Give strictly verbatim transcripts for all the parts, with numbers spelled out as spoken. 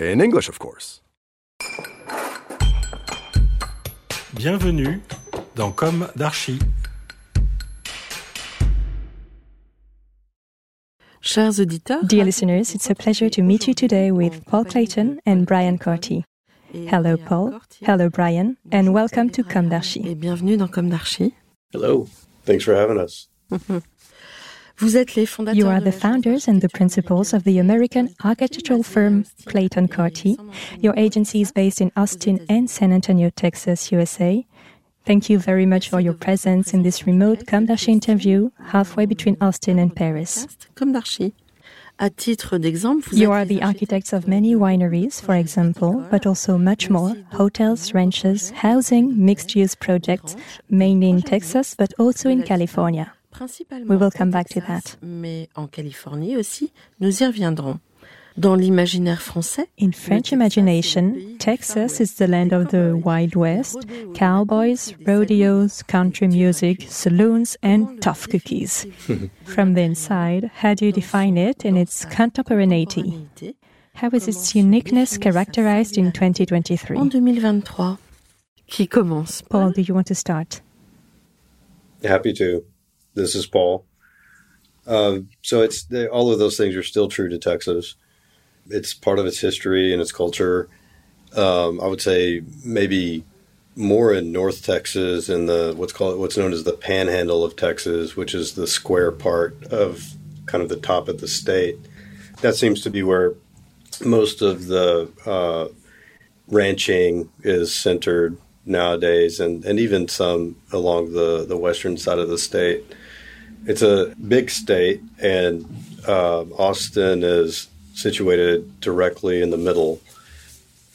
In English, of course. Bienvenue dans Com d'Archi. Chers auditeurs, dear listeners, it's a pleasure to meet you today with Paul Clayton and Brian Korte. Hello, Paul. Hello, Brian. And welcome to Com d'Archi. Et bienvenue dans Com d'Archi. Hello. Thanks for having us. Vous êtes les fondateurs you are the founders and the principals of the American architectural firm Clayton Korte. Your agency is based in Austin and San Antonio, Texas, U S A. Thank you very much for your presence in this remote Com d'Archi interview halfway between Austin and Paris. Com d'Archi. À titre d'exemple, vous êtes you are the architects of many wineries, for example, but also much more, hotels, ranches, housing, mixed-use projects, mainly in Texas, but also in California. We will come back to that. Mais en Californie aussi, nous y reviendrons. Dans l'imaginaire français, in French imagination, Texas is the land of the Wild West, cowboys, rodeos, country music, saloons, and tough cookies. From the inside, how do you define it in its contemporaneity? How is its uniqueness characterized in twenty twenty-three? En twenty twenty-three, qui commence? Paul, do you want to start? Happy to. This is Paul. Uh, so it's they, all of those things are still true to Texas. It's part of its history and its culture. Um, I would say maybe more in North Texas in the what's called what's known as the Panhandle of Texas, which is the square part of kind of the top of the state. That seems to be where most of the uh, ranching is centered nowadays, and, and even some along the, the western side of the state. It's a big state, and uh, Austin is situated directly in the middle.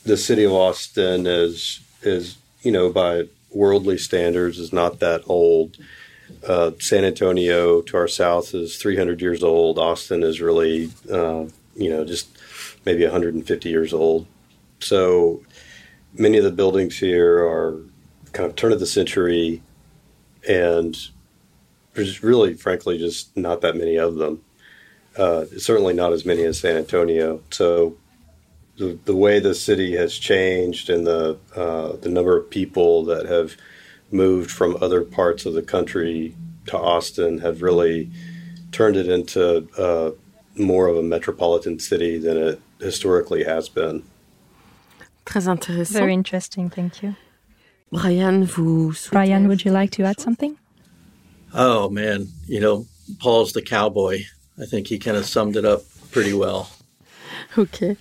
The city of Austin is, is you know, by worldly standards, is not that old. Uh, San Antonio to our south is three hundred years old. Austin is really, uh, you know, just maybe one hundred fifty years old. So many of the buildings here are kind of turn of the century, and there's really, frankly, just not that many of them. Uh, certainly not as many as San Antonio. So the, the way the city has changed and the uh, the number of people that have moved from other parts of the country to Austin have really turned it into uh, more of a metropolitan city than it historically has been. Très intéressant. Very interesting, thank you. Brian, vous souhaitez... Brian, would you like to add something? Oh, man, you know, Paul's the cowboy. I think he kind of summed it up pretty well. OK.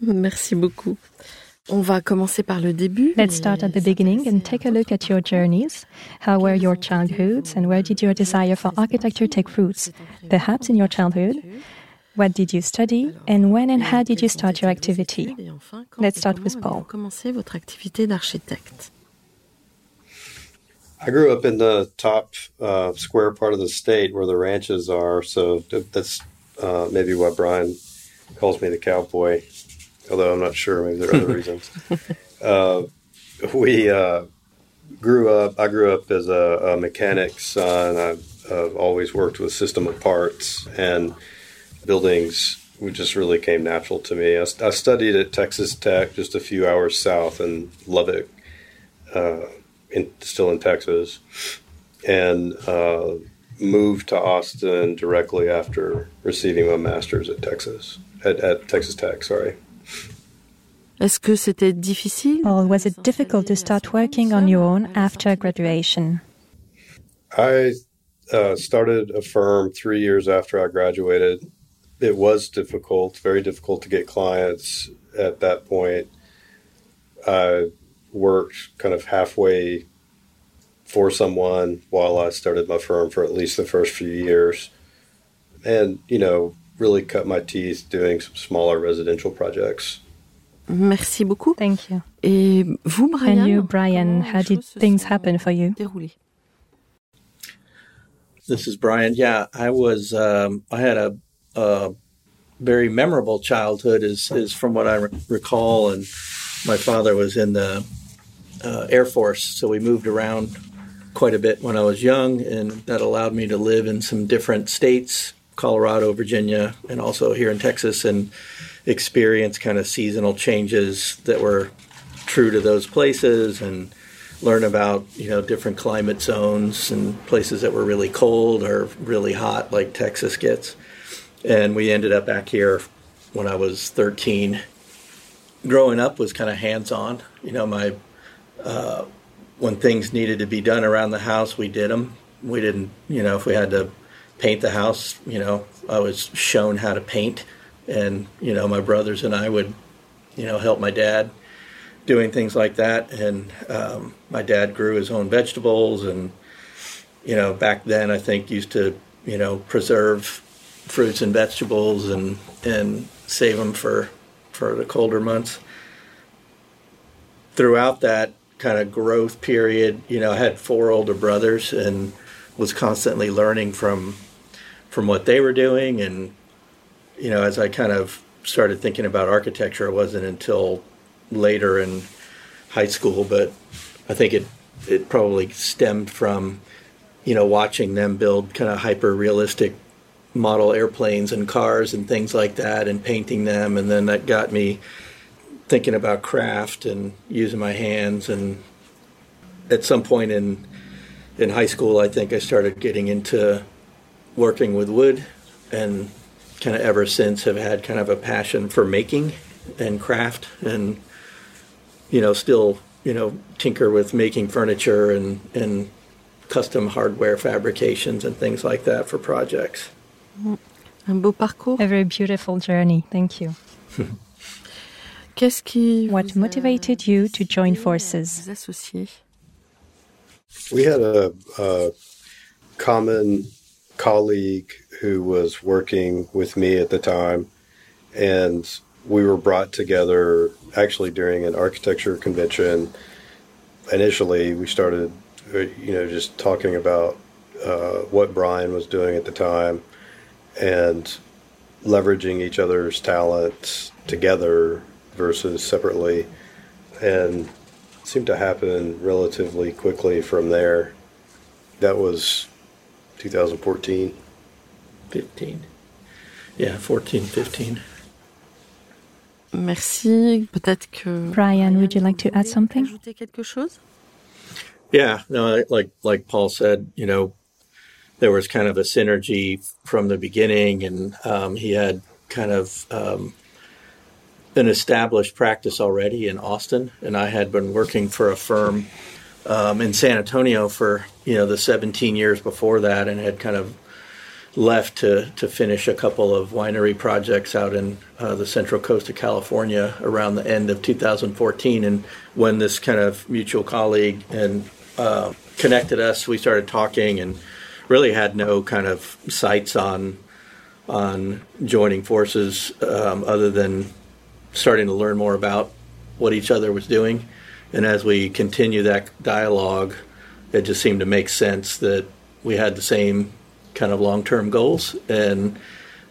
Merci beaucoup. On va commencer par le début. Let's start at the beginning and take a look at your journeys. How were your childhoods and where did your desire for architecture take roots? Perhaps in your childhood? What did you study, and when and how did you start your activity? Let's start with Paul. I grew up in the top uh, square part of the state where the ranches are, so that's uh, maybe why Brian calls me the cowboy, although I'm not sure, maybe there are other reasons. Uh, we uh, grew up, I grew up as a, a mechanic's son. I've, I've always worked with system of parts, and buildings just really came natural to me. I, I studied at Texas Tech, just a few hours south in Lubbock, uh, in, still in Texas, and uh, moved to Austin directly after receiving my master's at Texas at, at Texas Tech. Sorry. Est-ce que c'était difficile? Or was it difficult to start working on your own after graduation? I uh, started a firm three years after I graduated. It was difficult, very difficult to get clients at that point. I worked kind of halfway for someone while I started my firm for at least the first few years. And, you know, really cut my teeth doing some smaller residential projects. Merci beaucoup. Thank you. Et vous, Brian? And you, Brian, how did things happen for you? This is Brian. Yeah, I was. Um, I had a, a very memorable childhood, is is from what I re- recall. And my father was in the uh, Air Force, so we moved around quite a bit when I was young, and that allowed me to live in some different states: Colorado, Virginia, and also here in Texas, and experience kind of seasonal changes that were true to those places, and learn about, you know, different climate zones and places that were really cold or really hot, like Texas gets. And we ended up back here when I was thirteen. Growing up was kind of hands-on. You know, my uh, when things needed to be done around the house, we did them. We didn't, you know, if we had to paint the house, you know, I was shown how to paint. And, you know, my brothers and I would, you know, help my dad doing things like that. And um, my dad grew his own vegetables and, you know, back then I think used to, you know, preserve fruits and vegetables and, and save them for, for the colder months. Throughout that kind of growth period, you know, I had four older brothers and was constantly learning from from what they were doing. And you know, as I kind of started thinking about architecture, it wasn't until later in high school, but I think it, it probably stemmed from, you know, watching them build kind of hyper-realistic model airplanes and cars and things like that and painting them. And then that got me thinking about craft and using my hands. And at some point in in high school, I think I started getting into working with wood, and kind of ever since have had kind of a passion for making and craft, and, you know, still, you know, tinker with making furniture and, and custom hardware fabrications and things like that for projects. Un beau parcours. A very beautiful journey. Thank you. Qu'est-ce qui what motivated you to join forces? We had a, a common colleague who was working with me at the time, and we were brought together actually during an architecture convention. Initially, we started, you know, just talking about uh, what Brian was doing at the time and leveraging each other's talents together versus separately, and it seemed to happen relatively quickly from there. That was twenty fourteen. fifteen. Yeah, fourteen, fifteen. Merci. Peut-être que Brian, would you like to add something? Yeah, no, like like Paul said, you know, there was kind of a synergy from the beginning, and um, he had kind of um, an established practice already in Austin, and I had been working for a firm um, in San Antonio for, you know, the seventeen years before that, and had kind of left to, to finish a couple of winery projects out in uh, the central coast of California around the end of two thousand fourteen. And when this kind of mutual colleague and uh, connected us, we started talking and really had no kind of sights on on joining forces um, other than starting to learn more about what each other was doing. And as we continue that dialogue, it just seemed to make sense that we had the same kind of long-term goals, and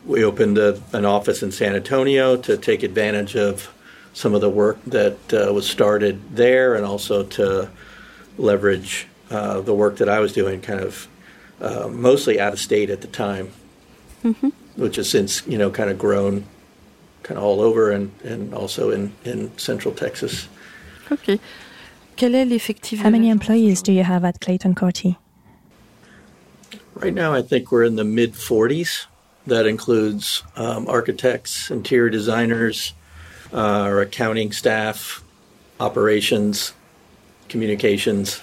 we opened a, an office in San Antonio to take advantage of some of the work that uh, was started there, and also to leverage uh, the work that I was doing kind of uh, mostly out of state at the time, mm-hmm. which has since, you know, kind of grown kind of all over, and, and also in, in Central Texas. Okay. How many employees do you have at Clayton Korte? Right now, I think we're in the mid-forties. That includes um, architects, interior designers, uh, our accounting staff, operations, communications,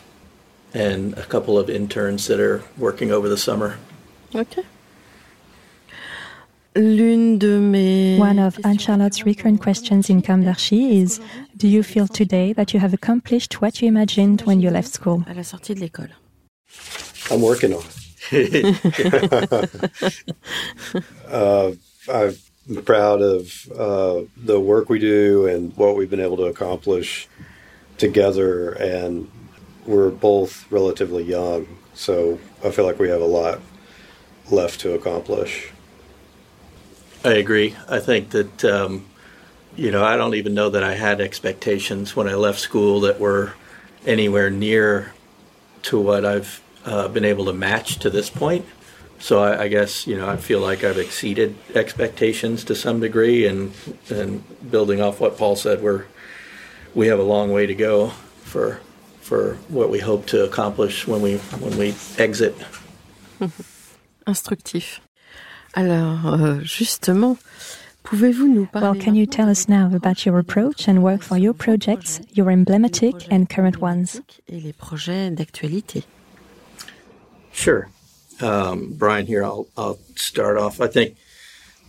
and a couple of interns that are working over the summer. Okay. L'une de mes One of Anne-Charlotte's recurrent questions in Com d'Archi is, do you feel today that you have accomplished what you imagined when you left school? À la sortie de l'école. I'm working on it. uh, I'm proud of uh, the work we do and what we've been able to accomplish together. And we're both relatively young, so I feel like we have a lot left to accomplish. I agree. I think that, um, you know, I don't even know that I had expectations when I left school that were anywhere near to what I've uh, been able to match to this point. So I, I guess, you know, I feel like I've exceeded expectations to some degree, and and building off what Paul said, we're, we have a long way to go for for what we hope to accomplish when we when we exit. Instructif. Alors, euh, justement, pouvez-vous nous parler... Well, can you tell us now about your approach and work for your projects, your emblematic and current ones? Et les projets d'actualité. Sure. Um, Brian here, I'll, I'll start off. I think,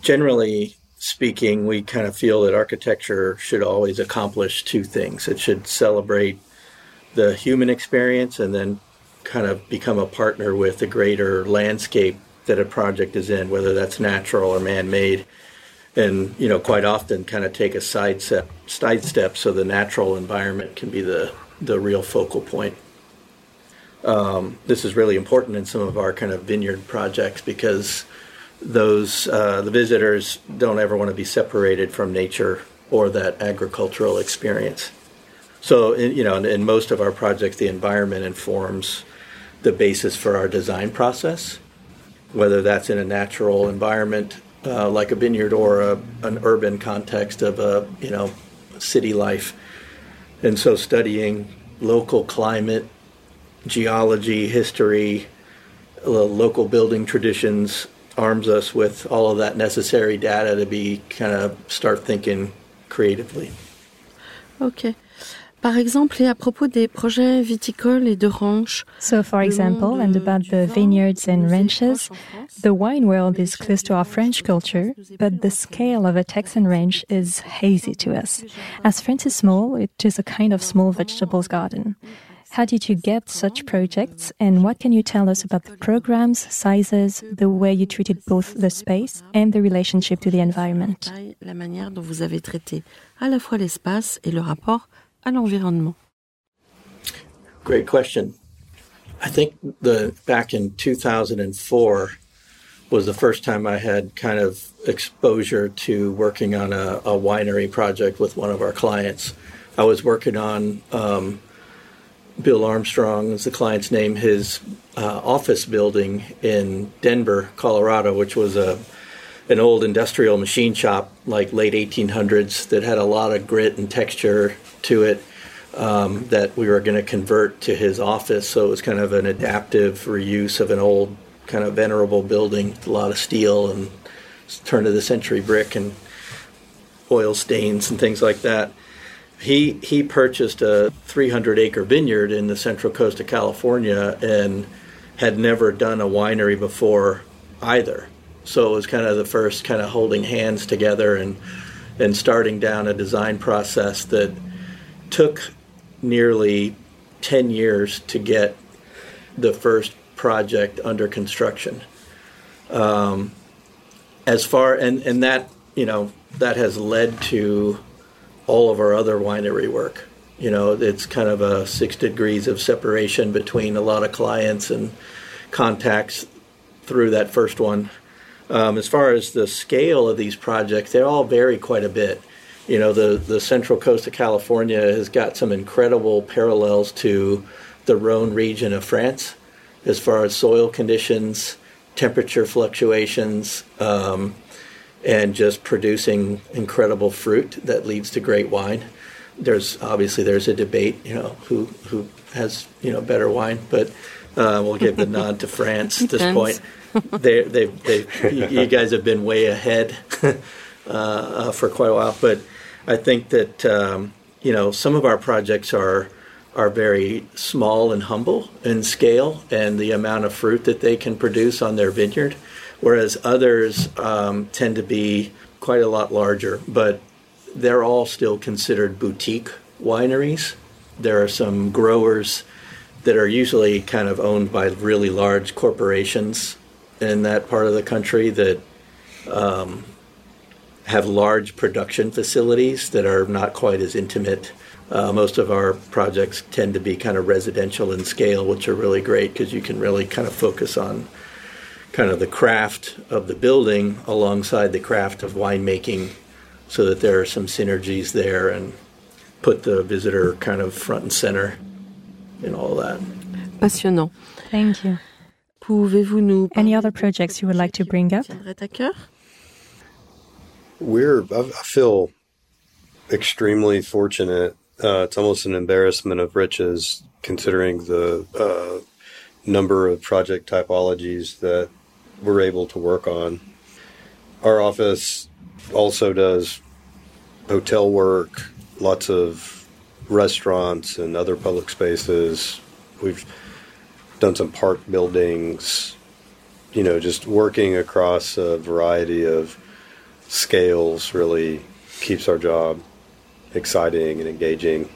generally speaking, we kind of feel that architecture should always accomplish two things. It should celebrate the human experience and then kind of become a partner with the greater landscape that a project is in, whether that's natural or man-made, and, you know, quite often kind of take a side step, side step so the natural environment can be the, the real focal point. Um, this is really important in some of our kind of vineyard projects because those uh, the visitors don't ever want to be separated from nature or that agricultural experience. So, in, you know, in, in most of our projects, the environment informs the basis for our design process, whether that's in a natural environment uh, like a vineyard or a, an urban context of a, you know, city life. And so studying local climate, geology, history, local building traditions arms us with all of that necessary data to be kind of start thinking creatively. Okay. Par exemple, et à propos des projets viticoles et de ranches. So, for example, and about the vineyards and ranches, the wine world is close to our French culture, but the scale of a Texan ranch is hazy to us. As France is small, it is a kind of small vegetables garden. How did you get such projects, and what can you tell us about the programs, sizes, the way you treated both the space and the relationship to the environment? La manière dont vous avez traité à la fois l'espace et le rapport à l'environnement. Great question. I think the back in two thousand four was the first time I had kind of exposure to working on a, a winery project with one of our clients. I was working on um, Bill Armstrong is the client's name, his uh, office building in Denver, Colorado, which was a an old industrial machine shop, like late eighteen hundreds, that had a lot of grit and texture to it, um, that we were going to convert to his office. So it was kind of an adaptive reuse of an old kind of venerable building, a lot of steel and turn of the century brick and oil stains and things like that. He he purchased a three hundred acre vineyard in the central coast of California and had never done a winery before either. So it was kind of the first kind of holding hands together and and starting down a design process that took nearly ten years to get the first project under construction. Um, as far and, and that, you know, that has led to all of our other winery work. You know, it's kind of a six degrees of separation between a lot of clients and contacts through that first one. Um, as far as the scale of these projects, they all vary quite a bit. You know, the, the central coast of California has got some incredible parallels to the Rhone region of France as far as soil conditions, temperature fluctuations, um, and just producing incredible fruit that leads to great wine. There's obviously there's a debate, you know, who who has, you know, better wine, but uh, we'll give the nod to France at this point. They, they, they, you guys have been way ahead uh, for quite a while, but I think that um, you know, some of our projects are are very small and humble in scale and the amount of fruit that they can produce on their vineyard, whereas others um, tend to be quite a lot larger. But they're all still considered boutique wineries. There are some growers that are usually kind of owned by really large corporations in that part of the country that um, have large production facilities that are not quite as intimate. Uh, most of our projects tend to be kind of residential in scale, which are really great because you can really kind of focus on kind of the craft of the building alongside the craft of winemaking so that there are some synergies there and put the visitor kind of front and center in all that. Passionnant. Thank you. Pouvez-vous nous... Any other projects you would like to bring up? We're, I feel extremely fortunate. Uh, it's almost an embarrassment of riches considering the uh, number of project typologies that we're able to work on. Our office also does hotel work, lots of restaurants and other public spaces. We've done some park buildings, you know, just working across a variety of scales really keeps our job exciting and engaging.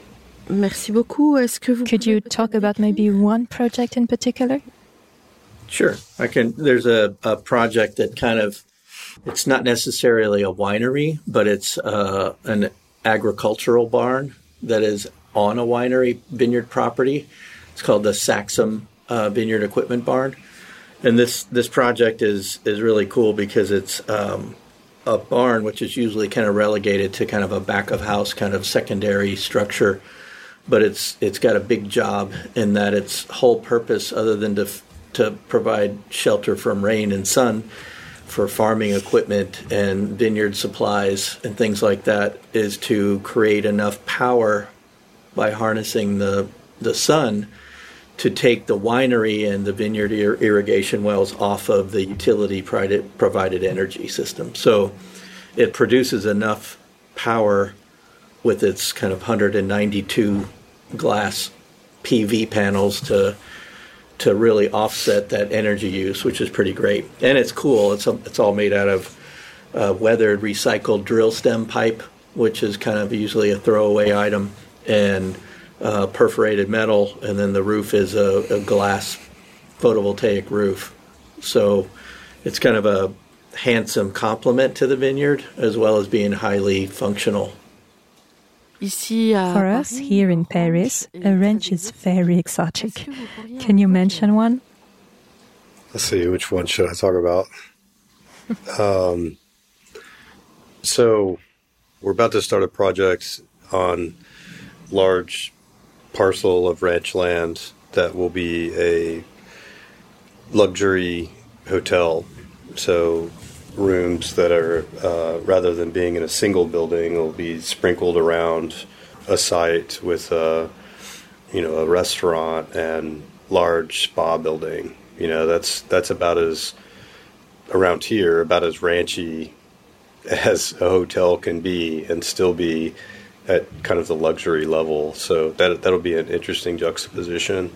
Merci beaucoup. Est-ce que vous Could you talk about maybe one project in particular? Sure. I can. There's a, a project that kind of, it's not necessarily a winery, but it's uh, an agricultural barn that is on a winery vineyard property. It's called the Saxum uh, Vineyard Equipment Barn. And this, this project is, is really cool because it's... Um, a barn, which is usually kind of relegated to kind of a back of house kind of secondary structure, but it's it's got a big job in that its whole purpose, other than to to provide shelter from rain and sun for farming equipment and vineyard supplies and things like that, is to create enough power by harnessing the the sun to take the winery and the vineyard ir- irrigation wells off of the utility pri- provided energy system. So it produces enough power with its kind of one hundred ninety-two glass P V panels to to really offset that energy use, which is pretty great. And it's cool. It's a, it's all made out of uh, weathered, recycled drill stem pipe, which is kind of usually a throwaway item, and Uh, perforated metal, and then the roof is a, a glass photovoltaic roof. So it's kind of a handsome complement to the vineyard, as well as being highly functional. For us here in Paris, a ranch is very exotic. Can you mention one? Let's see, which one should I talk about? um, so we're about to start a project on large parcel of ranch land that will be a luxury hotel. So rooms that are, uh, rather than being in a single building, will be sprinkled around a site with a, you know, a restaurant and large spa building. You know, that's that's about as, around here, about as ranchy as a hotel can be and still be at kind of the luxury level. So that, that'll be an interesting juxtaposition.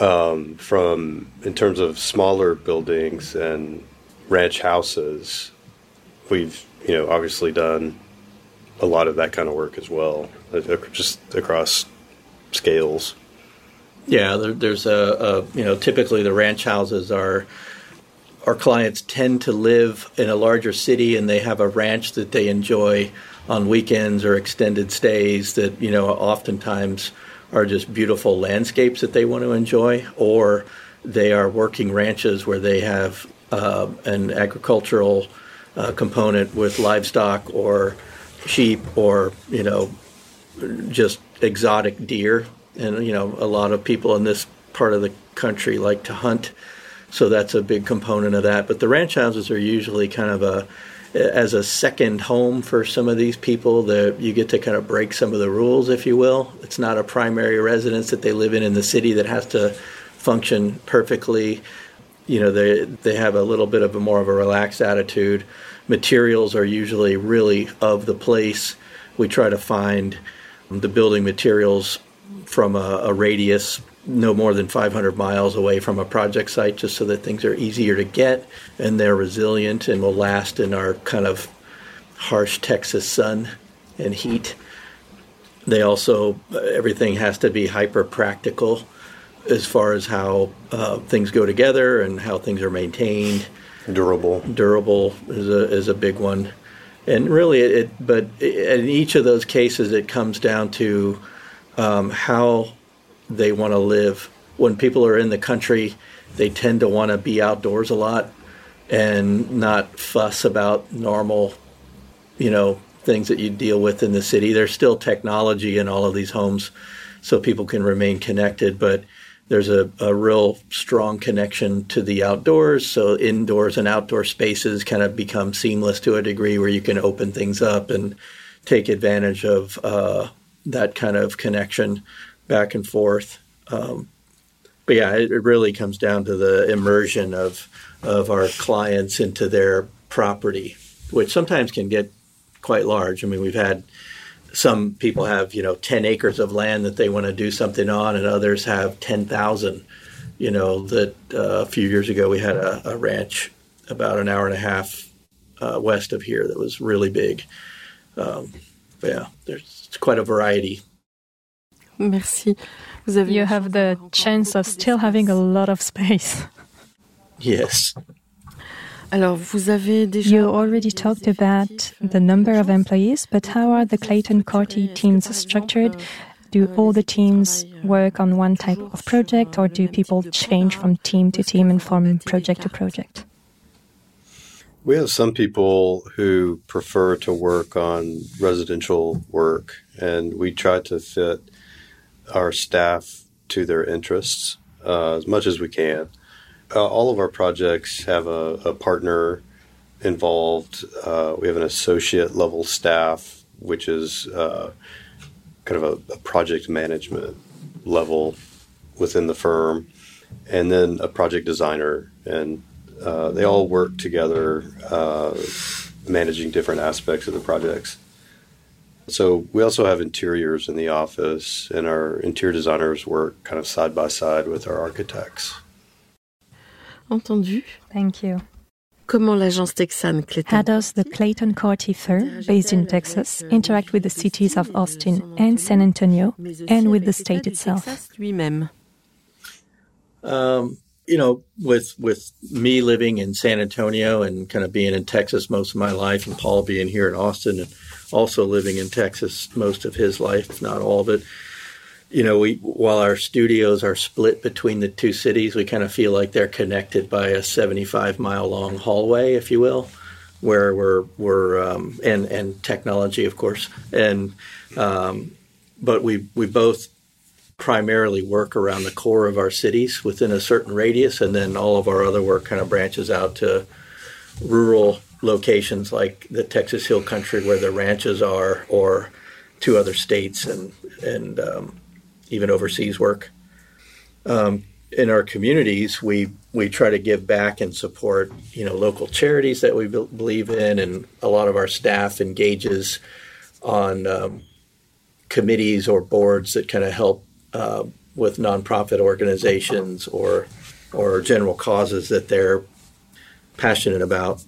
Um, from, in terms of smaller buildings and ranch houses, we've, you know, obviously done a lot of that kind of work as well, just across scales. Yeah, there, there's a, a, you know, typically the ranch houses are, our clients tend to live in a larger city and they have a ranch that they enjoy on weekends or extended stays that, you know, oftentimes are just beautiful landscapes that they want to enjoy, or they are working ranches where they have uh, an agricultural uh, component with livestock or sheep or, you know, just exotic deer. And, you know, a lot of people in this part of the country like to hunt, so that's a big component of that. But the ranch houses are usually kind of a as a second home for some of these people, that you get to kind of break some of the rules, if you will. It's not a primary residence that they live in in the city that has to function perfectly. You know, they they have a little bit of a more of a relaxed attitude. Materials are usually really of the place. We try to find the building materials from a, a radius no more than five hundred miles away from a project site, just so that things are easier to get and they're resilient and will last in our kind of harsh Texas sun and heat. They also, everything has to be hyper practical as far as how uh, things go together and how things are maintained. Durable. Durable is a, is a big one. And really, it, it but in each of those cases, it comes down to um, how they want to live. When people are in the country, they tend to want to be outdoors a lot and not fuss about normal, you know, things that you deal with in the city. There's still technology in all of these homes, so people can remain connected, but there's a, a real strong connection to the outdoors. So indoors and outdoor spaces kind of become seamless to a degree where you can open things up and take advantage of uh, that kind of connection back and forth. Um, but yeah, it, it really comes down to the immersion of of our clients into their property, which sometimes can get quite large. I mean, we've had some people have, you know, ten acres of land that they want to do something on, and others have ten thousand. You know, that uh, a few years ago we had a, a ranch about an hour and a half uh, west of here that was really big. Um, yeah, there's quite a variety. Merci. You have the chance of still having a lot of space. Yes. You already talked about the number of employees, but how are the Clayton Korte teams structured? Do all the teams work on one type of project, or do people change from team to team and from project to project? We have some people who prefer to work on residential work, and we try to fit our staff to their interests uh, as much as we can. Uh, all of our projects have a, a partner involved. Uh, we have an associate level staff, which is uh, kind of a, a project management level within the firm, and then a project designer. And uh, they all work together uh, managing different aspects of the projects. So we also have interiors in the office, and our interior designers work kind of side by side with our architects. Entendu. Thank you. How does the Clayton Korte firm, based in Texas, interact with the cities of Austin and San Antonio, and with the state itself? Um, you know, with with me living in San Antonio and kind of being in Texas most of my life, and Paul being here in Austin and also living in Texas most of his life, not all of it. You know, we while our studios are split between the two cities, we kind of feel like they're connected by a seventy-five mile long hallway, if you will, where we're we're um, and and technology, of course, and um, but we we both primarily work around the core of our cities within a certain radius, and then all of our other work kind of branches out to rural locations like the Texas Hill Country, where the ranches are, or to other states and and. Um, even overseas work. Um, in our communities, we, we try to give back and support, you know, local charities that we be- believe in, and a lot of our staff engages on um, committees or boards that kind of help uh, with nonprofit organizations or or general causes that they're passionate about,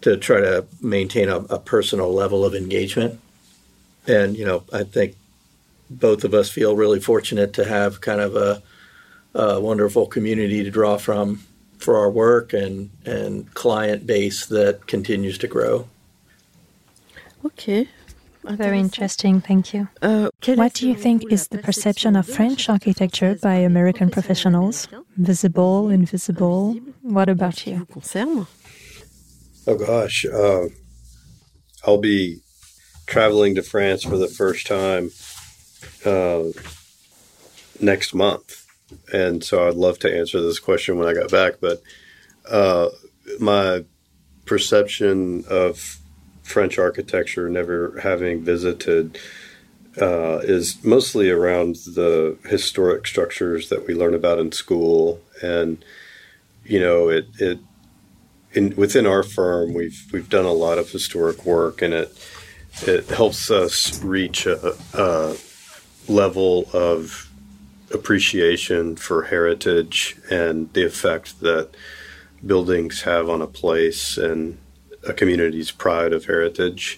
to try to maintain a, a personal level of engagement. And, you know, I think both of us feel really fortunate to have kind of a, a wonderful community to draw from for our work, and, and client base that continues to grow. Okay. Very interesting. Thank you. Uh, what do you think is the perception of French architecture by American professionals? Visible, invisible? What about you? Oh, gosh. Uh, I'll be traveling to France for the first time Uh, next month, and so I'd love to answer this question when I got back, but uh, my perception of French architecture, never having visited, uh, is mostly around the historic structures that we learn about in school. And, you know, it, it in, within our firm, we've we've done a lot of historic work, and it it helps us reach a, a level of appreciation for heritage and the effect that buildings have on a place and a community's pride of heritage.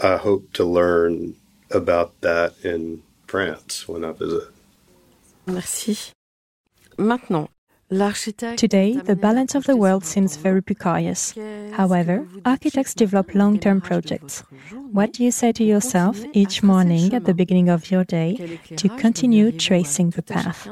I hope to learn about that in France when I visit. Merci. Maintenant, Today, the balance of the world seems very precarious. However, architects develop long-term projects. What do you say to yourself each morning at the beginning of your day to continue tracing the path?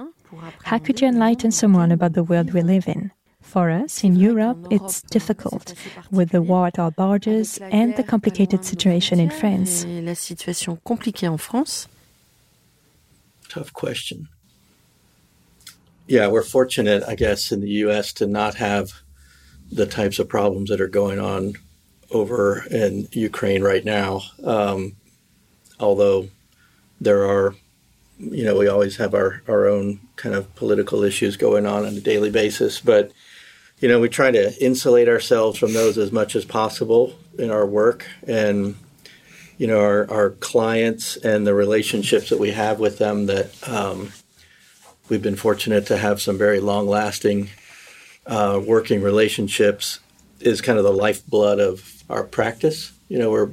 How could you enlighten someone about the world we live in? For us, in Europe, it's difficult, with the war at our borders and the complicated situation in France. La situation compliquée en France. Tough question. Yeah, we're fortunate, I guess, in the U S to not have the types of problems that are going on over in Ukraine right now. Um, although there are, you know, we always have our, our own kind of political issues going on on a daily basis. But, you know, we try to insulate ourselves from those as much as possible in our work. And, you know, our, our clients and the relationships that we have with them that... Um, We've been fortunate to have some very long-lasting uh, working relationships is kind of the lifeblood of our practice. You know, we're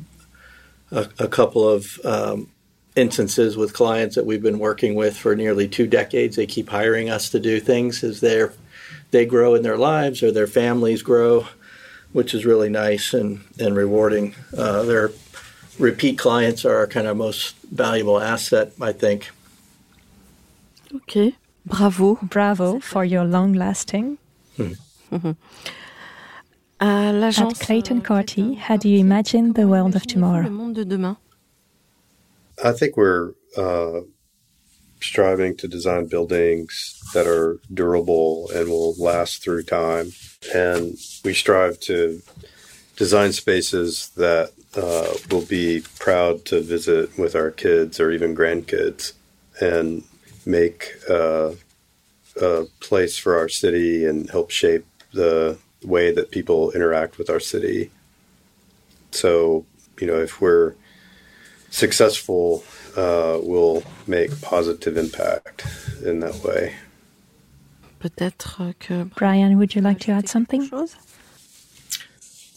a, a couple of um, instances with clients that we've been working with for nearly two decades. They keep hiring us to do things as they're, they grow in their lives or their families grow, which is really nice and, and rewarding. Uh, their repeat clients are our kind of most valuable asset, I think. Okay. Bravo. Bravo for your long-lasting. Hmm. Mm-hmm. At Clayton Korte, how do you imagine the world of tomorrow? I think we're uh, striving to design buildings that are durable and will last through time. And we strive to design spaces that uh, we'll be proud to visit with our kids or even grandkids and make uh, a place for our city and help shape the way that people interact with our city. So, you know, if we're successful, uh, we'll make positive impact in that way. Peut-être que... Brian, would you like to add something?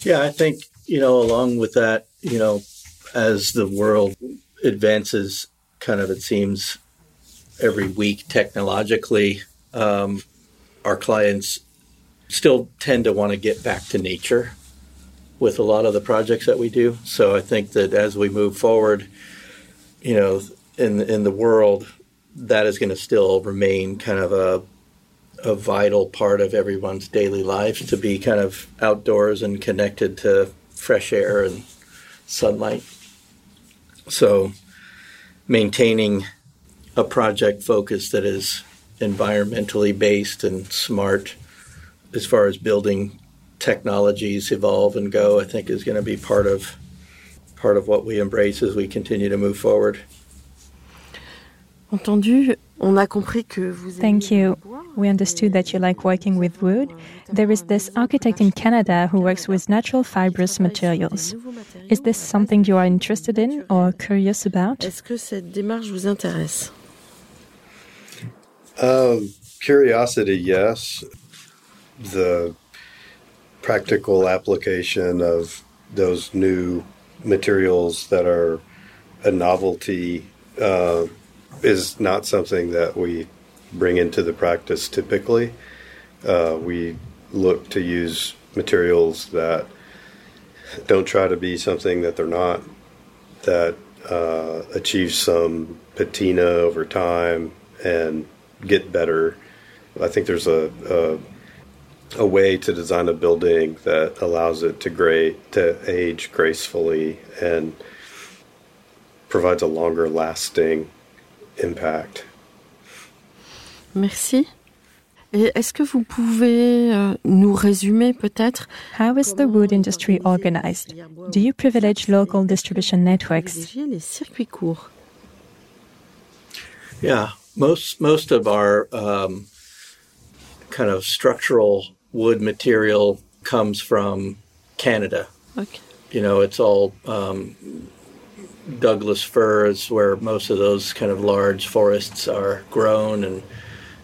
Yeah, I think, you know, along with that, you know, as the world advances, kind of, it seems... every week technologically, um, our clients still tend to want to get back to nature with a lot of the projects that we do. So I think that as we move forward, you know, in in the world, that is going to still remain kind of a a vital part of everyone's daily lives, to be kind of outdoors and connected to fresh air and sunlight. So maintaining a project focus that is environmentally based and smart as far as building technologies evolve and go, I think is going to be part of part of what we embrace as we continue to move forward. Entendu. On a compris que vous Thank you. We understood that you like working with wood. There is this architect in Canada who works with natural fibrous materials. Is this something you are interested in or curious about? Est-ce que cette démarche vous intéresse? Um, curiosity, yes. The practical application of those new materials that are a novelty uh is not something that we bring into the practice typically. Uh, we look to use materials that don't try to be something that they're not, that uh, achieve some patina over time and get better. I think there's a, a, a way to design a building that allows it to gra- to age gracefully and provides a longer lasting impact. Merci. Et est-ce que vous pouvez euh, nous résumer peut-être? How is the wood industry organized? Do you privilege local distribution networks? Les circuits courts. Yeah, most most of our um, kind of structural wood material comes from Canada. Okay. You know, it's all. Um, Douglas fir is where most of those kind of large forests are grown, and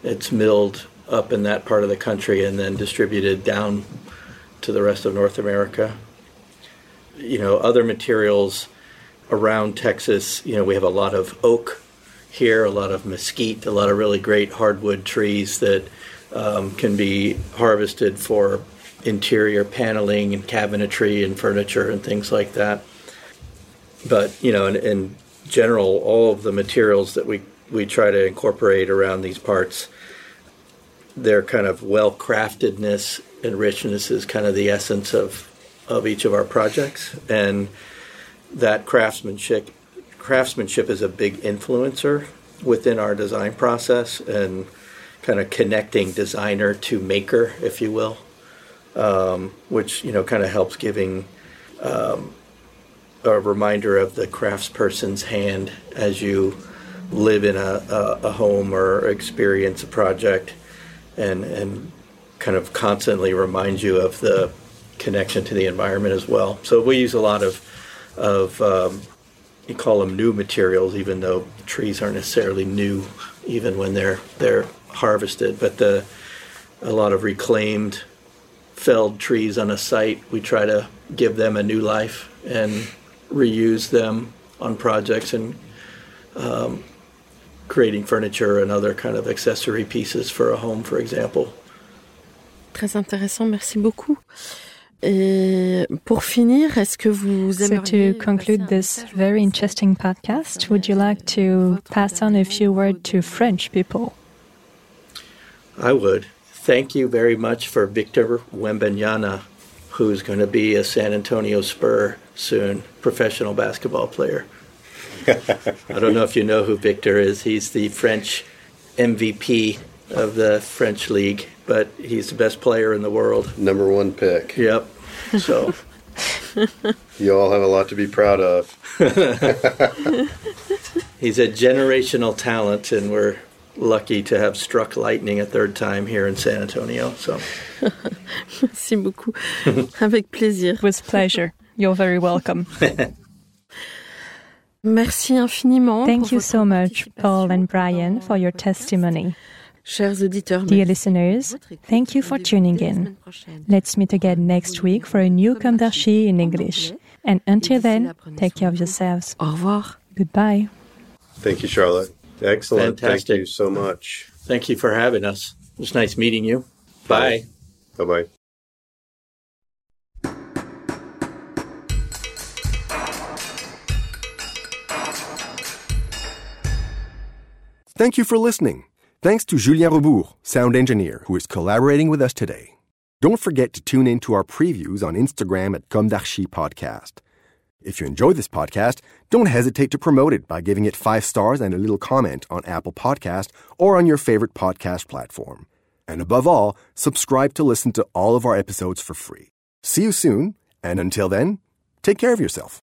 it's milled up in that part of the country and then distributed down to the rest of North America. You know, other materials around Texas, you know, we have a lot of oak here, a lot of mesquite, a lot of really great hardwood trees that um, can be harvested for interior paneling and cabinetry and furniture and things like that. But, you know, in, in general, all of the materials that we, we try to incorporate around these parts, their kind of well-craftedness and richness is kind of the essence of, of each of our projects. And that craftsmanship craftsmanship is a big influencer within our design process, and kind of connecting designer to maker, if you will, um, which, you know, kind of helps giving um, a reminder of the craftsperson's hand as you live in a, a, a home or experience a project, and and kind of constantly reminds you of the connection to the environment as well. So we use a lot of, of um, you call them new materials, even though trees aren't necessarily new, even when they're they're harvested. But the a lot of reclaimed, felled trees on a site, we try to give them a new life and reuse them on projects and um, creating furniture and other kind of accessory pieces for a home, for example. Très intéressant, merci beaucoup. Et pour finir, est-ce que vous So to conclude this very interesting podcast, would you like to pass on a few words to French people? I would. Thank you very much for Victor Wembanyama, who's going to be a San Antonio Spur soon, professional basketball player. I don't know if you know who Victor is. He's the French M V P of the French League, but he's the best player in the world. Number one pick. Yep. So you all have a lot to be proud of. He's a generational talent, and we're lucky to have struck lightning a third time here in San Antonio. So merci beaucoup. Avec plaisir. With pleasure. You're very welcome. Merci infiniment. Thank you so much, Paul and Brian, for your testimony. Dear listeners, thank you for tuning in. Let's meet again next week for a new Com d'Archi in English. And until then, take care of yourselves. Au revoir. Goodbye. Thank you, Charlotte. Excellent. Fantastic. Thank you so much. Thank you for having us. It was nice meeting you. Bye. Bye-bye. Thank you for listening. Thanks to Julien Rebours, sound engineer, who is collaborating with us today. Don't forget to tune in to our previews on Instagram at Com d'Archi Podcast. If you enjoy this podcast, don't hesitate to promote it by giving it five stars and a little comment on Apple Podcast or on your favorite podcast platform. And above all, subscribe to listen to all of our episodes for free. See you soon, and until then, take care of yourself.